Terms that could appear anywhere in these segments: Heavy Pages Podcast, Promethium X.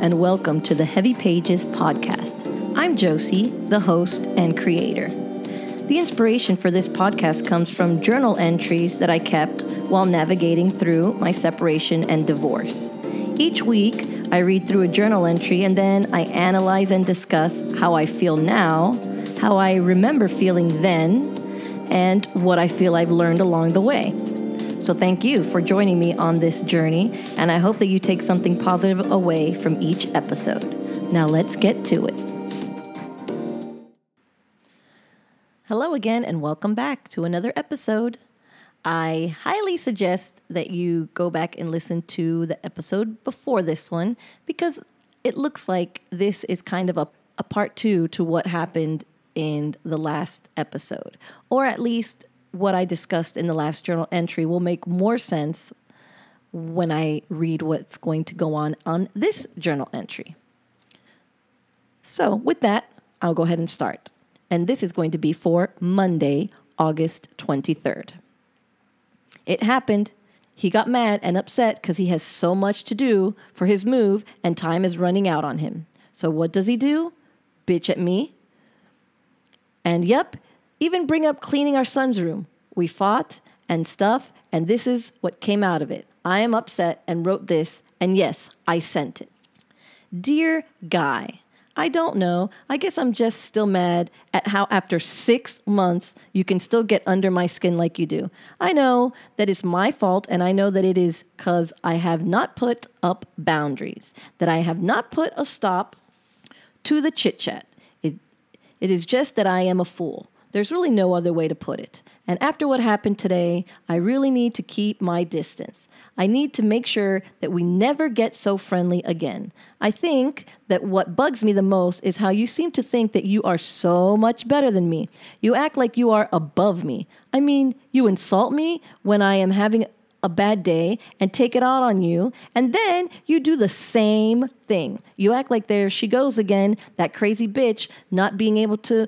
and welcome to the Heavy Pages Podcast. I'm Josie, the host and creator. The inspiration for this podcast comes from journal entries that I kept while navigating through my separation and divorce. Each week, I read through a journal entry and then I analyze and discuss how I feel now, how I remember feeling then, and what I feel I've learned along the way. So thank you for joining me on this journey, and I hope that you take something positive away from each episode. Now let's get to it. Hello again, and welcome back to another episode. I highly suggest that you go back and listen to the episode before this one, because it looks like this is kind of a part two to what happened in the last episode, or at least what I discussed in the last journal entry will make more sense when I read what's going to go on this journal entry. So with that, I'll go ahead and start. And this is going to be for Monday, August 23rd. It happened. He got mad and upset because he has so much to do for his move and time is running out on him. So what does he do? Bitch at me. And yep, even bring up cleaning our son's room. We fought and stuff, and this is what came out of it. I am upset and wrote this, and yes, I sent it. Dear guy, I don't know. I guess I'm just still mad at how after 6 months, you can still get under my skin like you do. I know that it's my fault, and I know that it is because I have not put up boundaries, that I have not put a stop to the chit-chat. It is just that I am a fool. There's really no other way to put it. And after what happened today, I really need to keep my distance. I need to make sure that we never get so friendly again. I think that what bugs me the most is how you seem to think that you are so much better than me. You act like you are above me. I mean, you insult me when I am having a bad day and take it out on you, and then you do the same thing. You act like there she goes again, that crazy bitch not being able to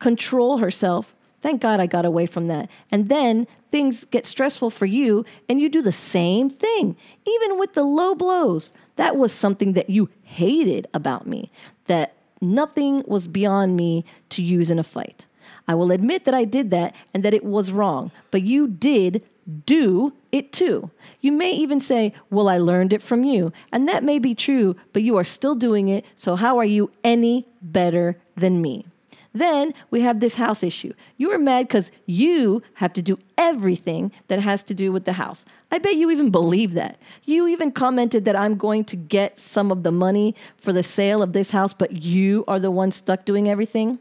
control herself. Thank God I got away from that. And then things get stressful for you and you do the same thing, even with the low blows. That was something that you hated about me, that nothing was beyond me to use in a fight. I will admit that I did that and that it was wrong, but you did do it too. You may even say, well, I learned it from you. And that may be true, but you are still doing it. So how are you any better than me? Then we have this house issue. You are mad because you have to do everything that has to do with the house. I bet you even believe that. You even commented that I'm going to get some of the money for the sale of this house, but you are the one stuck doing everything.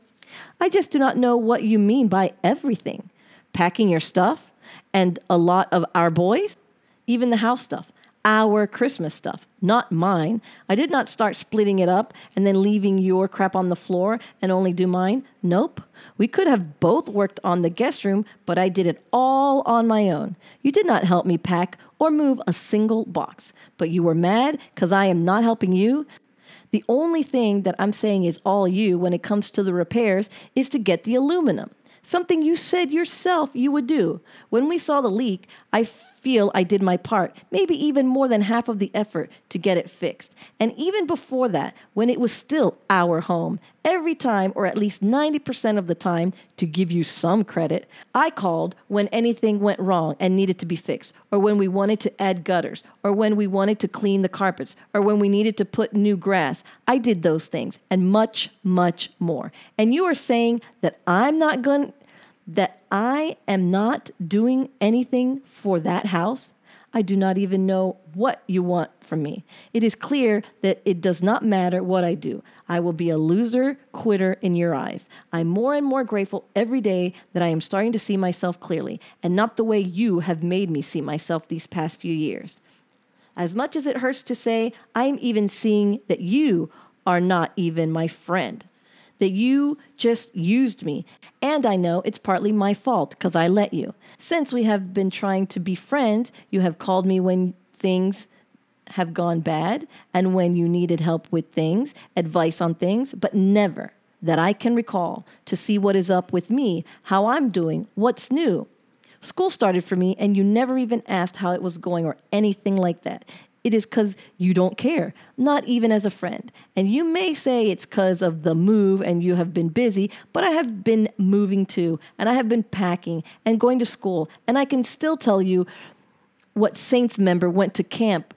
I just do not know what you mean by everything. Packing your stuff and a lot of our boys, even the house stuff. Our Christmas stuff, not mine. I did not start splitting it up and then leaving your crap on the floor and only do mine. Nope. We could have both worked on the guest room, but I did it all on my own. You did not help me pack or move a single box, but you were mad because I am not helping you. The only thing that I'm saying is all you when it comes to the repairs is to get the aluminum. Something you said yourself you would do. When we saw the leak, I feel I did my part, maybe even more than half of the effort to get it fixed. And even before that, when it was still our home, every time, or at least 90% of the time, to give you some credit, I called when anything went wrong and needed to be fixed, or when we wanted to add gutters, or when we wanted to clean the carpets, or when we needed to put new grass. I did those things and much, much more. And you are saying that I am not doing anything for that house? I do not even know what you want from me. It is clear that it does not matter what I do. I will be a loser, quitter in your eyes. I'm more and more grateful every day that I am starting to see myself clearly, and not the way you have made me see myself these past few years. As much as it hurts to say, I'm even seeing that you are not even my friend, that you just used me. And I know it's partly my fault because I let you. Since we have been trying to be friends, you have called me when things have gone bad and when you needed help with things, advice on things, but never that I can recall to see what is up with me, how I'm doing, what's new. School started for me and you never even asked how it was going or anything like that. it is because you don't care, not even as a friend. And you may say it's because of the move and you have been busy, but I have been moving too, and I have been packing and going to school. And I can still tell you what Saints member went to camp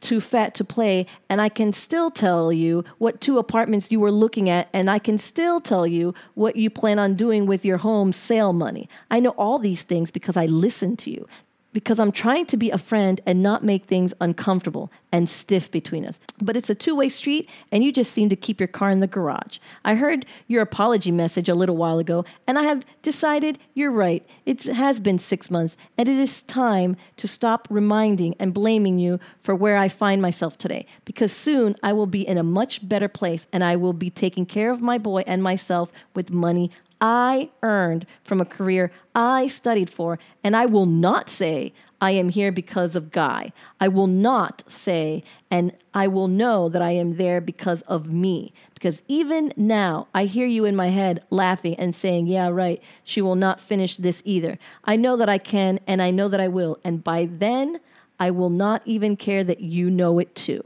too fat to play, and I can still tell you what 2 apartments you were looking at, and I can still tell you what you plan on doing with your home sale money. I know all these things because I listen to you, because I'm trying to be a friend and not make things uncomfortable and stiff between us. But it's a two-way street, and you just seem to keep your car in the garage. I heard your apology message a little while ago, and I have decided you're right. It has been 6 months, and it is time to stop reminding and blaming you for where I find myself today, because soon I will be in a much better place, and I will be taking care of my boy and myself with money I earned from a career I studied for, and I will not say I am here because of Guy. I will not say, and I will know that I am there because of me. Because even now, I hear you in my head laughing and saying, yeah, right, she will not finish this either. I know that I can, and I know that I will. And by then, I will not even care that you know it too.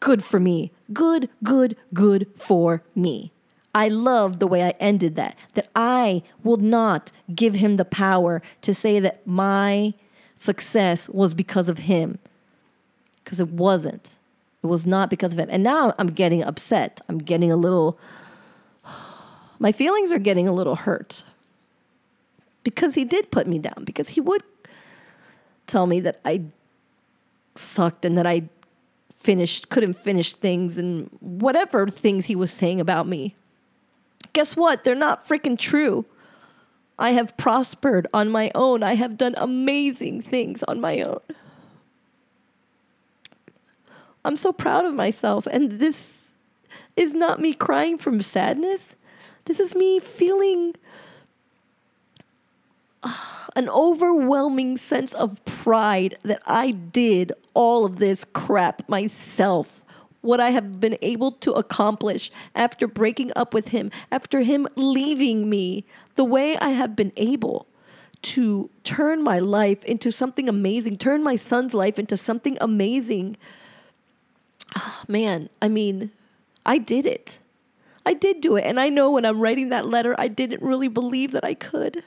Good for me. Good for me. I love the way I ended that I will not give him the power to say that my success was because of him, because it wasn't. It was not because of him. And now I'm getting upset. I'm getting a little, my feelings are getting a little hurt because he did put me down, because he would tell me that I sucked and that I couldn't finish things and whatever things he was saying about me. Guess what? They're not freaking true. I have prospered on my own. I have done amazing things on my own. I'm so proud of myself. And this is not me crying from sadness. This is me feeling an overwhelming sense of pride that I did all of this crap myself. What I have been able to accomplish after breaking up with him, after him leaving me, the way I have been able to turn my life into something amazing, turn my son's life into something amazing. Oh, man, I mean, I did it. I did do it. And I know when I'm writing that letter, I didn't really believe that I could.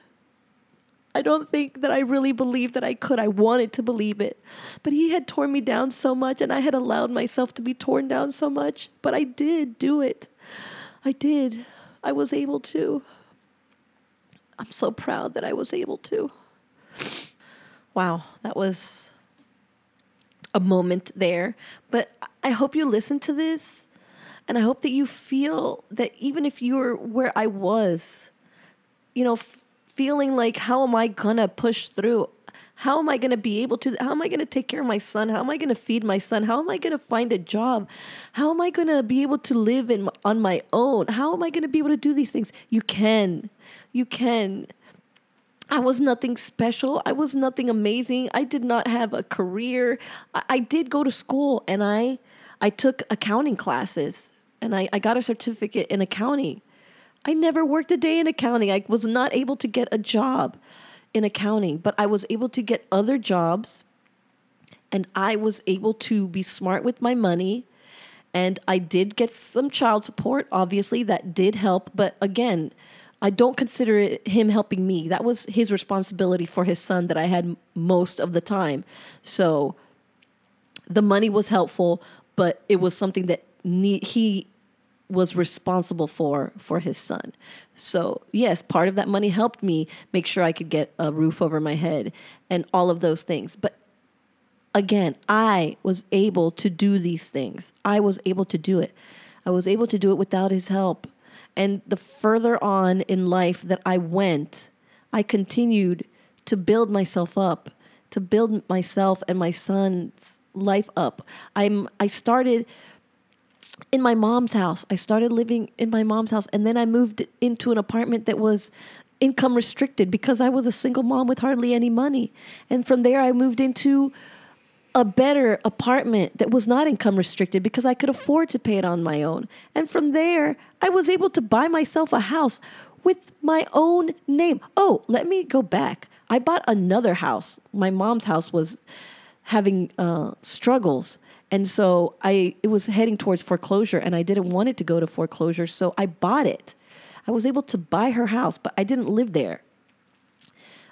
I don't think that I really believed that I could. I wanted to believe it. But he had torn me down so much, and I had allowed myself to be torn down so much. But I did do it. I did. I was able to. I'm so proud that I was able to. Wow, that was a moment there. But I hope you listen to this, and I hope that you feel that even if you're where I was, you know, feeling like, how am I going to push through? How am I going to be able to? How am I going to take care of my son? How am I going to feed my son? How am I going to find a job? How am I going to be able to live on my own? How am I going to be able to do these things? You can. You can. I was nothing special. I was nothing amazing. I did not have a career. I did go to school, and I took accounting classes, and I got a certificate in accounting. I never worked a day in accounting. I was not able to get a job in accounting, but I was able to get other jobs, and I was able to be smart with my money, and I did get some child support. Obviously, that did help, but again, I don't consider it him helping me. That was his responsibility for his son that I had most of the time. So the money was helpful, but it was something that he was responsible for his son. So yes, part of that money helped me make sure I could get a roof over my head and all of those things. But again, I was able to do these things. I was able to do it. I was able to do it without his help. And the further on in life that I went, I continued to build myself up, to build myself and my son's life up. I started in my mom's house. I started living in my mom's house, and then I moved into an apartment that was income restricted because I was a single mom with hardly any money. And from there, I moved into a better apartment that was not income restricted because I could afford to pay it on my own. And from there, I was able to buy myself a house with my own name. Oh, let me go back. I bought another house. My mom's house was having struggles. And so it was heading towards foreclosure, and I didn't want it to go to foreclosure, so I bought it. I was able to buy her house, but I didn't live there.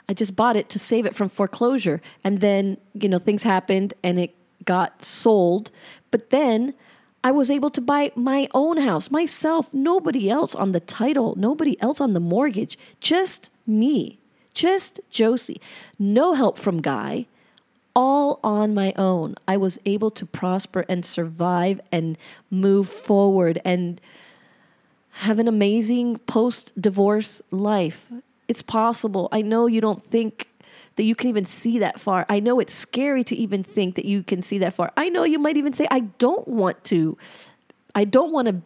I just bought it to save it from foreclosure. And then, things happened and it got sold. But then I was able to buy my own house, myself, nobody else on the title, nobody else on the mortgage, just me, just Josie. No help from Guy, all on my own. I was able to prosper and survive and move forward and have an amazing post-divorce life. It's possible. I know you don't think that you can even see that far. I know it's scary to even think that you can see that far. I know you might even say, I don't want to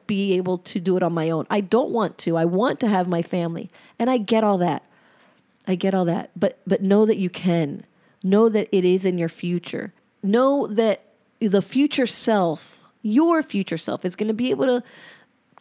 be able to do it on my own. I don't want to. I want to have my family. And I get all that. But know that you can. Know that it is in your future. Know that the future self, your future self, is going to be able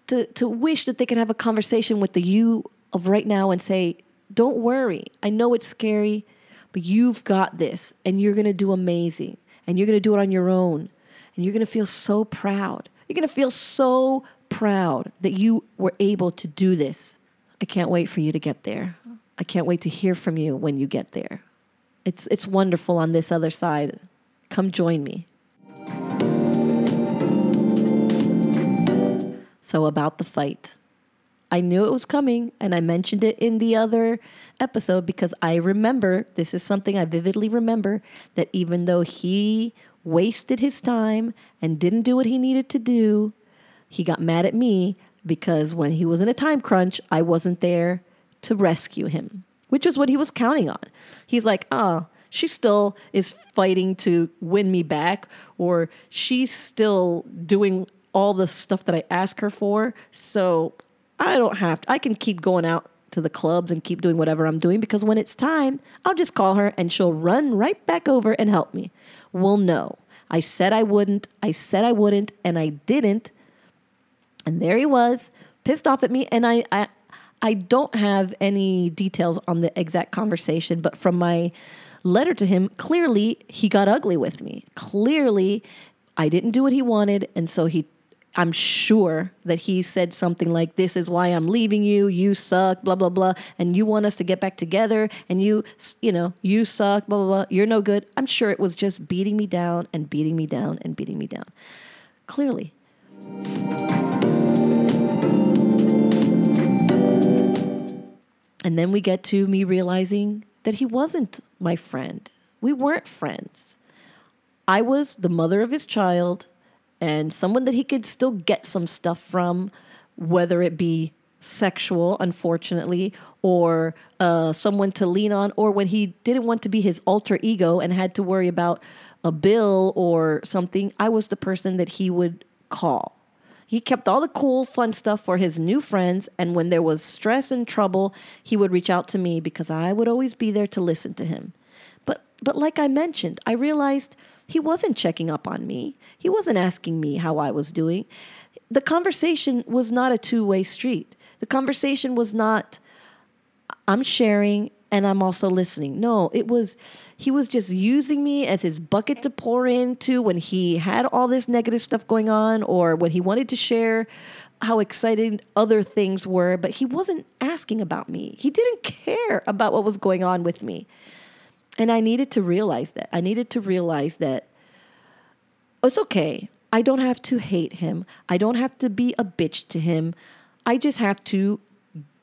to wish that they could have a conversation with the you of right now and say, don't worry. I know it's scary, but you've got this, and you're going to do amazing, and you're going to do it on your own, and you're going to feel so proud. You're going to feel so proud that you were able to do this. I can't wait for you to get there. I can't wait to hear from you when you get there. It's wonderful on this other side. Come join me. So about the fight. I knew it was coming, and I mentioned it in the other episode because I remember, this is something I vividly remember, that even though he wasted his time and didn't do what he needed to do, he got mad at me because when he was in a time crunch, I wasn't there to rescue him, which is what he was counting on. He's like, she still is fighting to win me back, or she's still doing all the stuff that I ask her for, so I don't have to. I can keep going out to the clubs and keep doing whatever I'm doing because when it's time, I'll just call her and she'll run right back over and help me. Well, no. I said I wouldn't, and I didn't. And there he was, pissed off at me. And I don't have any details on the exact conversation, but from my letter to him, clearly he got ugly with me. Clearly I didn't do what he wanted, and so I'm sure that he said something like, this is why I'm leaving you, you suck, blah, blah, blah, and you want us to get back together, and you suck, blah, blah, blah, you're no good. I'm sure it was just beating me down and beating me down and beating me down. Clearly. And then we get to me realizing that he wasn't my friend. We weren't friends. I was the mother of his child, and someone that he could still get some stuff from, whether it be sexual, unfortunately, or someone to lean on, or when he didn't want to be his alter ego and had to worry about a bill or something, I was the person that he would call. He kept all the cool, fun stuff for his new friends, and when there was stress and trouble, he would reach out to me because I would always be there to listen to him. But like I mentioned, I realized he wasn't checking up on me. He wasn't asking me how I was doing. The conversation was not a two-way street. The conversation was not, I'm sharing and I'm also listening. No, it was, he was just using me as his bucket to pour into when he had all this negative stuff going on or when he wanted to share how exciting other things were, but he wasn't asking about me. He didn't care about what was going on with me. And I needed to realize that. I needed to realize that it's okay. I don't have to hate him. I don't have to be a bitch to him. I just have to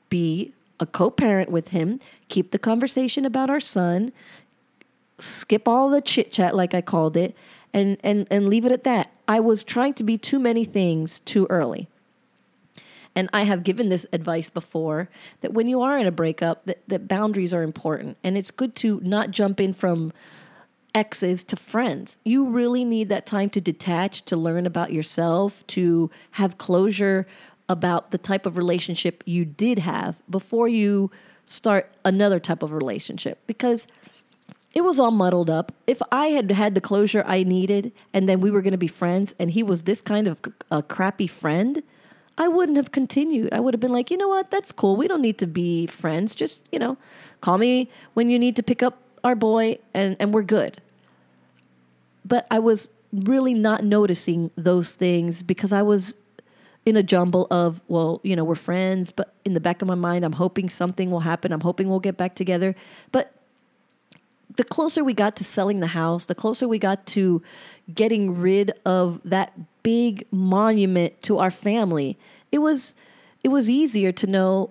be a co-parent with him, keep the conversation about our son, skip all the chit-chat like I called it, and leave it at that. I was trying to be too many things too early. And I have given this advice before, that when you are in a breakup, that boundaries are important. And it's good to not jump in from exes to friends. You really need that time to detach, to learn about yourself, to have closure about the type of relationship you did have before you start another type of relationship. Because it was all muddled up. If I had had the closure I needed, and then we were going to be friends, and he was this kind of a crappy friend, I wouldn't have continued. I would have been like, you know what? That's cool. We don't need to be friends. Just, you know, call me when you need to pick up our boy and we're good. But I was really not noticing those things because I was in a jumble of, well, you know, we're friends, but in the back of my mind, I'm hoping something will happen. I'm hoping we'll get back together. But the closer we got to selling the house, the closer we got to getting rid of that big monument to our family, it was easier to know,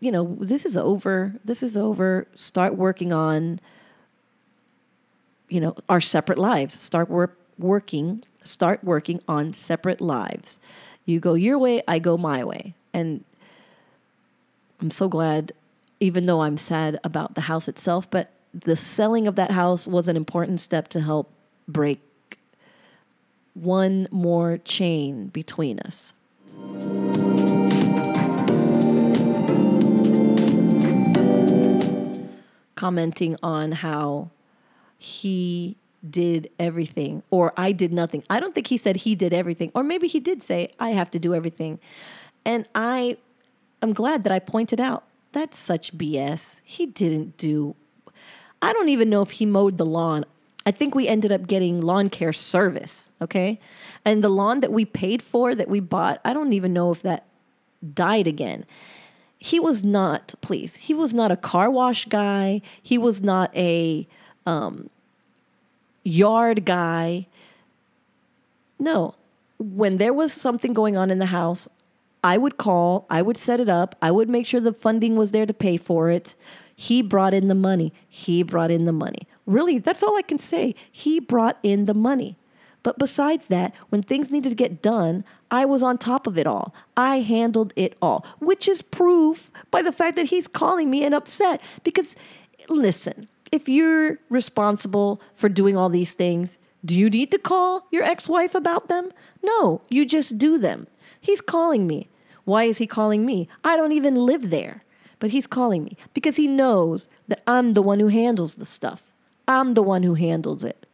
you know, this is over. Start working on, you know, our separate lives. Start working on separate lives. You go your way, I go my way. And I'm so glad, even though I'm sad about the house itself, but the selling of that house was an important step to help break one more chain between us. Commenting on how he did everything or I did nothing. I don't think he said he did everything, or maybe he did say I have to do everything. And I'm glad that I pointed out that's such BS. He didn't do I don't even know if he mowed the lawn. I think we ended up getting lawn care service, okay? And the lawn that we paid for, that we bought, I don't even know if that died again. He was not a car wash guy. He was not a yard guy. No. When there was something going on in the house, I would call, I would set it up, I would make sure the funding was there to pay for it. He brought in the money. Really, that's all I can say. He brought in the money. But besides that, when things needed to get done, I was on top of it all. I handled it all, which is proof by the fact that he's calling me and upset. Because, listen, if you're responsible for doing all these things, do you need to call your ex-wife about them? No, you just do them. He's calling me. Why is he calling me? I don't even live there. But he's calling me because he knows that I'm the one who handles the stuff. I'm the one who handles it.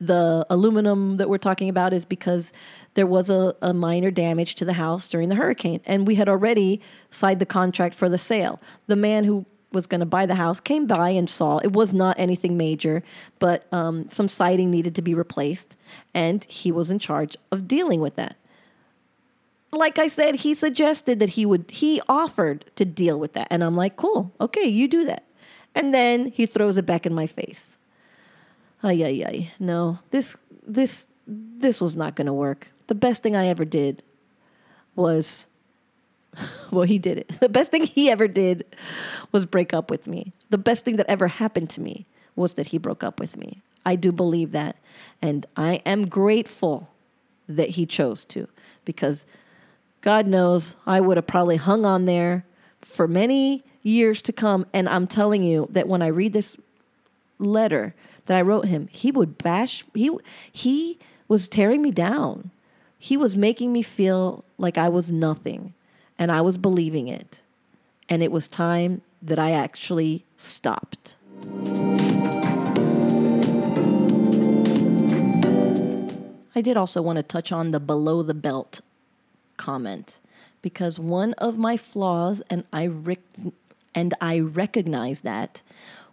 The aluminum that we're talking about is because there was a minor damage to the house during the hurricane, and we had already signed the contract for the sale. The man who was going to buy the house came by and saw it was not anything major, but some siding needed to be replaced, and he was in charge of dealing with that. Like I said, he suggested that he offered to deal with that. And I'm like, cool, okay, you do that. And then he throws it back in my face. Ay. No, this was not going to work. The best thing I ever did was, well, he did it. The best thing he ever did was break up with me. The best thing that ever happened to me was that he broke up with me. I do believe that. And I am grateful that he chose to, because God knows I would have probably hung on there for many years to come. And I'm telling you that when I read this letter that I wrote him, he would bash. He was tearing me down. He was making me feel like I was nothing. And I was believing it. And it was time that I actually stopped. I did also want to touch on the below the belt comment, because one of my flaws, and I recognize that,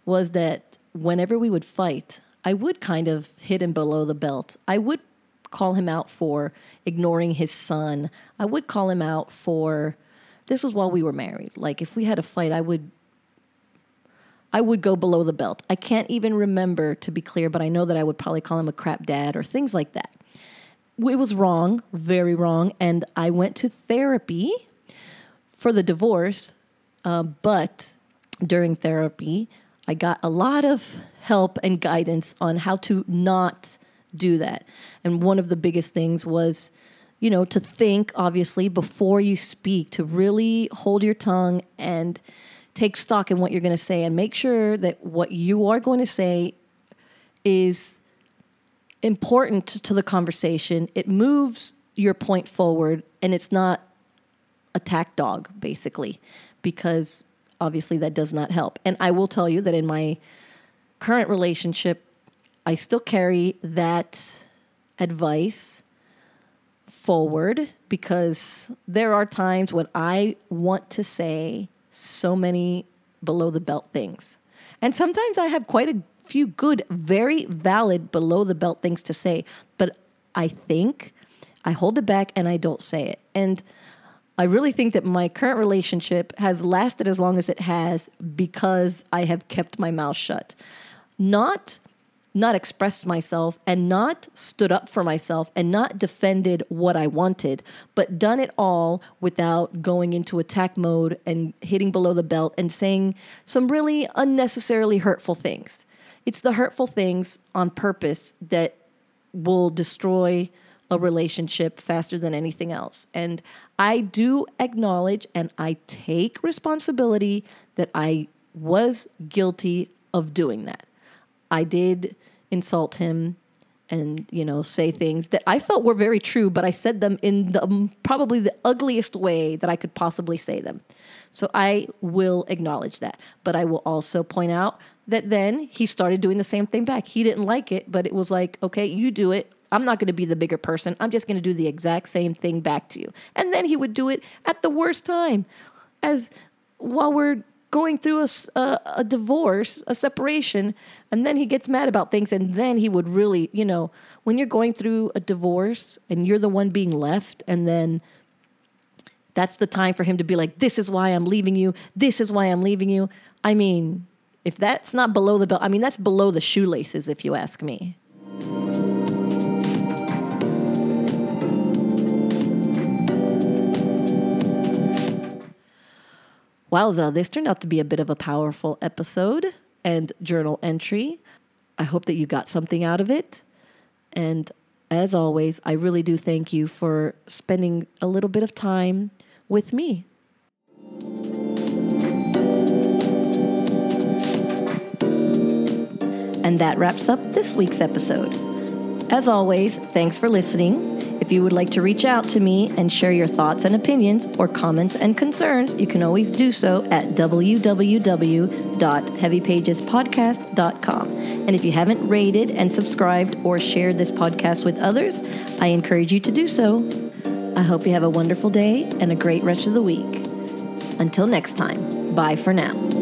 was that whenever we would fight, I would kind of hit him below the belt. I would call him out for ignoring his son. I would call him out for, this was while we were married. Like if we had a fight, I would go below the belt. I can't even remember, to be clear, but I know that I would probably call him a crap dad or things like that. It was wrong, very wrong, and I went to therapy for the divorce, but during therapy, I got a lot of help and guidance on how to not do that. And one of the biggest things was, you know, to think, obviously, before you speak, to really hold your tongue and take stock in what you're going to say and make sure that what you are going to say is important to the conversation. It moves your point forward, and it's not attack dog, basically, because obviously that does not help. And I will tell you that in my current relationship, I still carry that advice forward, because there are times when I want to say so many below the belt things. And sometimes I have quite a few good, very valid below the belt things to say, but I think I hold it back and I don't say it. And I really think that my current relationship has lasted as long as it has because I have kept my mouth shut. Not expressed myself and not stood up for myself and not defended what I wanted, but done it all without going into attack mode and hitting below the belt and saying some really unnecessarily hurtful things. It's the hurtful things on purpose that will destroy a relationship faster than anything else. And I do acknowledge and I take responsibility that I was guilty of doing that. I did insult him and, say things that I felt were very true, but I said them in probably the ugliest way that I could possibly say them. So I will acknowledge that. But I will also point out that then he started doing the same thing back. He didn't like it, but it was like, okay, you do it. I'm not going to be the bigger person. I'm just going to do the exact same thing back to you. And then he would do it at the worst time, as while we're going through a divorce, a separation, and then he gets mad about things. And then he would really, when you're going through a divorce and you're the one being left, and then that's the time for him to be like, this is why I'm leaving you. This is why I'm leaving you. I mean, if that's not below the belt, I mean, that's below the shoelaces, if you ask me. Wowza, this turned out to be a bit of a powerful episode and journal entry. I hope that you got something out of it. And as always, I really do thank you for spending a little bit of time with me. And that wraps up this week's episode. As always, thanks for listening. If you would like to reach out to me and share your thoughts and opinions or comments and concerns, you can always do so at www.heavypagespodcast.com. And if you haven't rated and subscribed or shared this podcast with others, I encourage you to do so. I hope you have a wonderful day and a great rest of the week. Until next time, bye for now.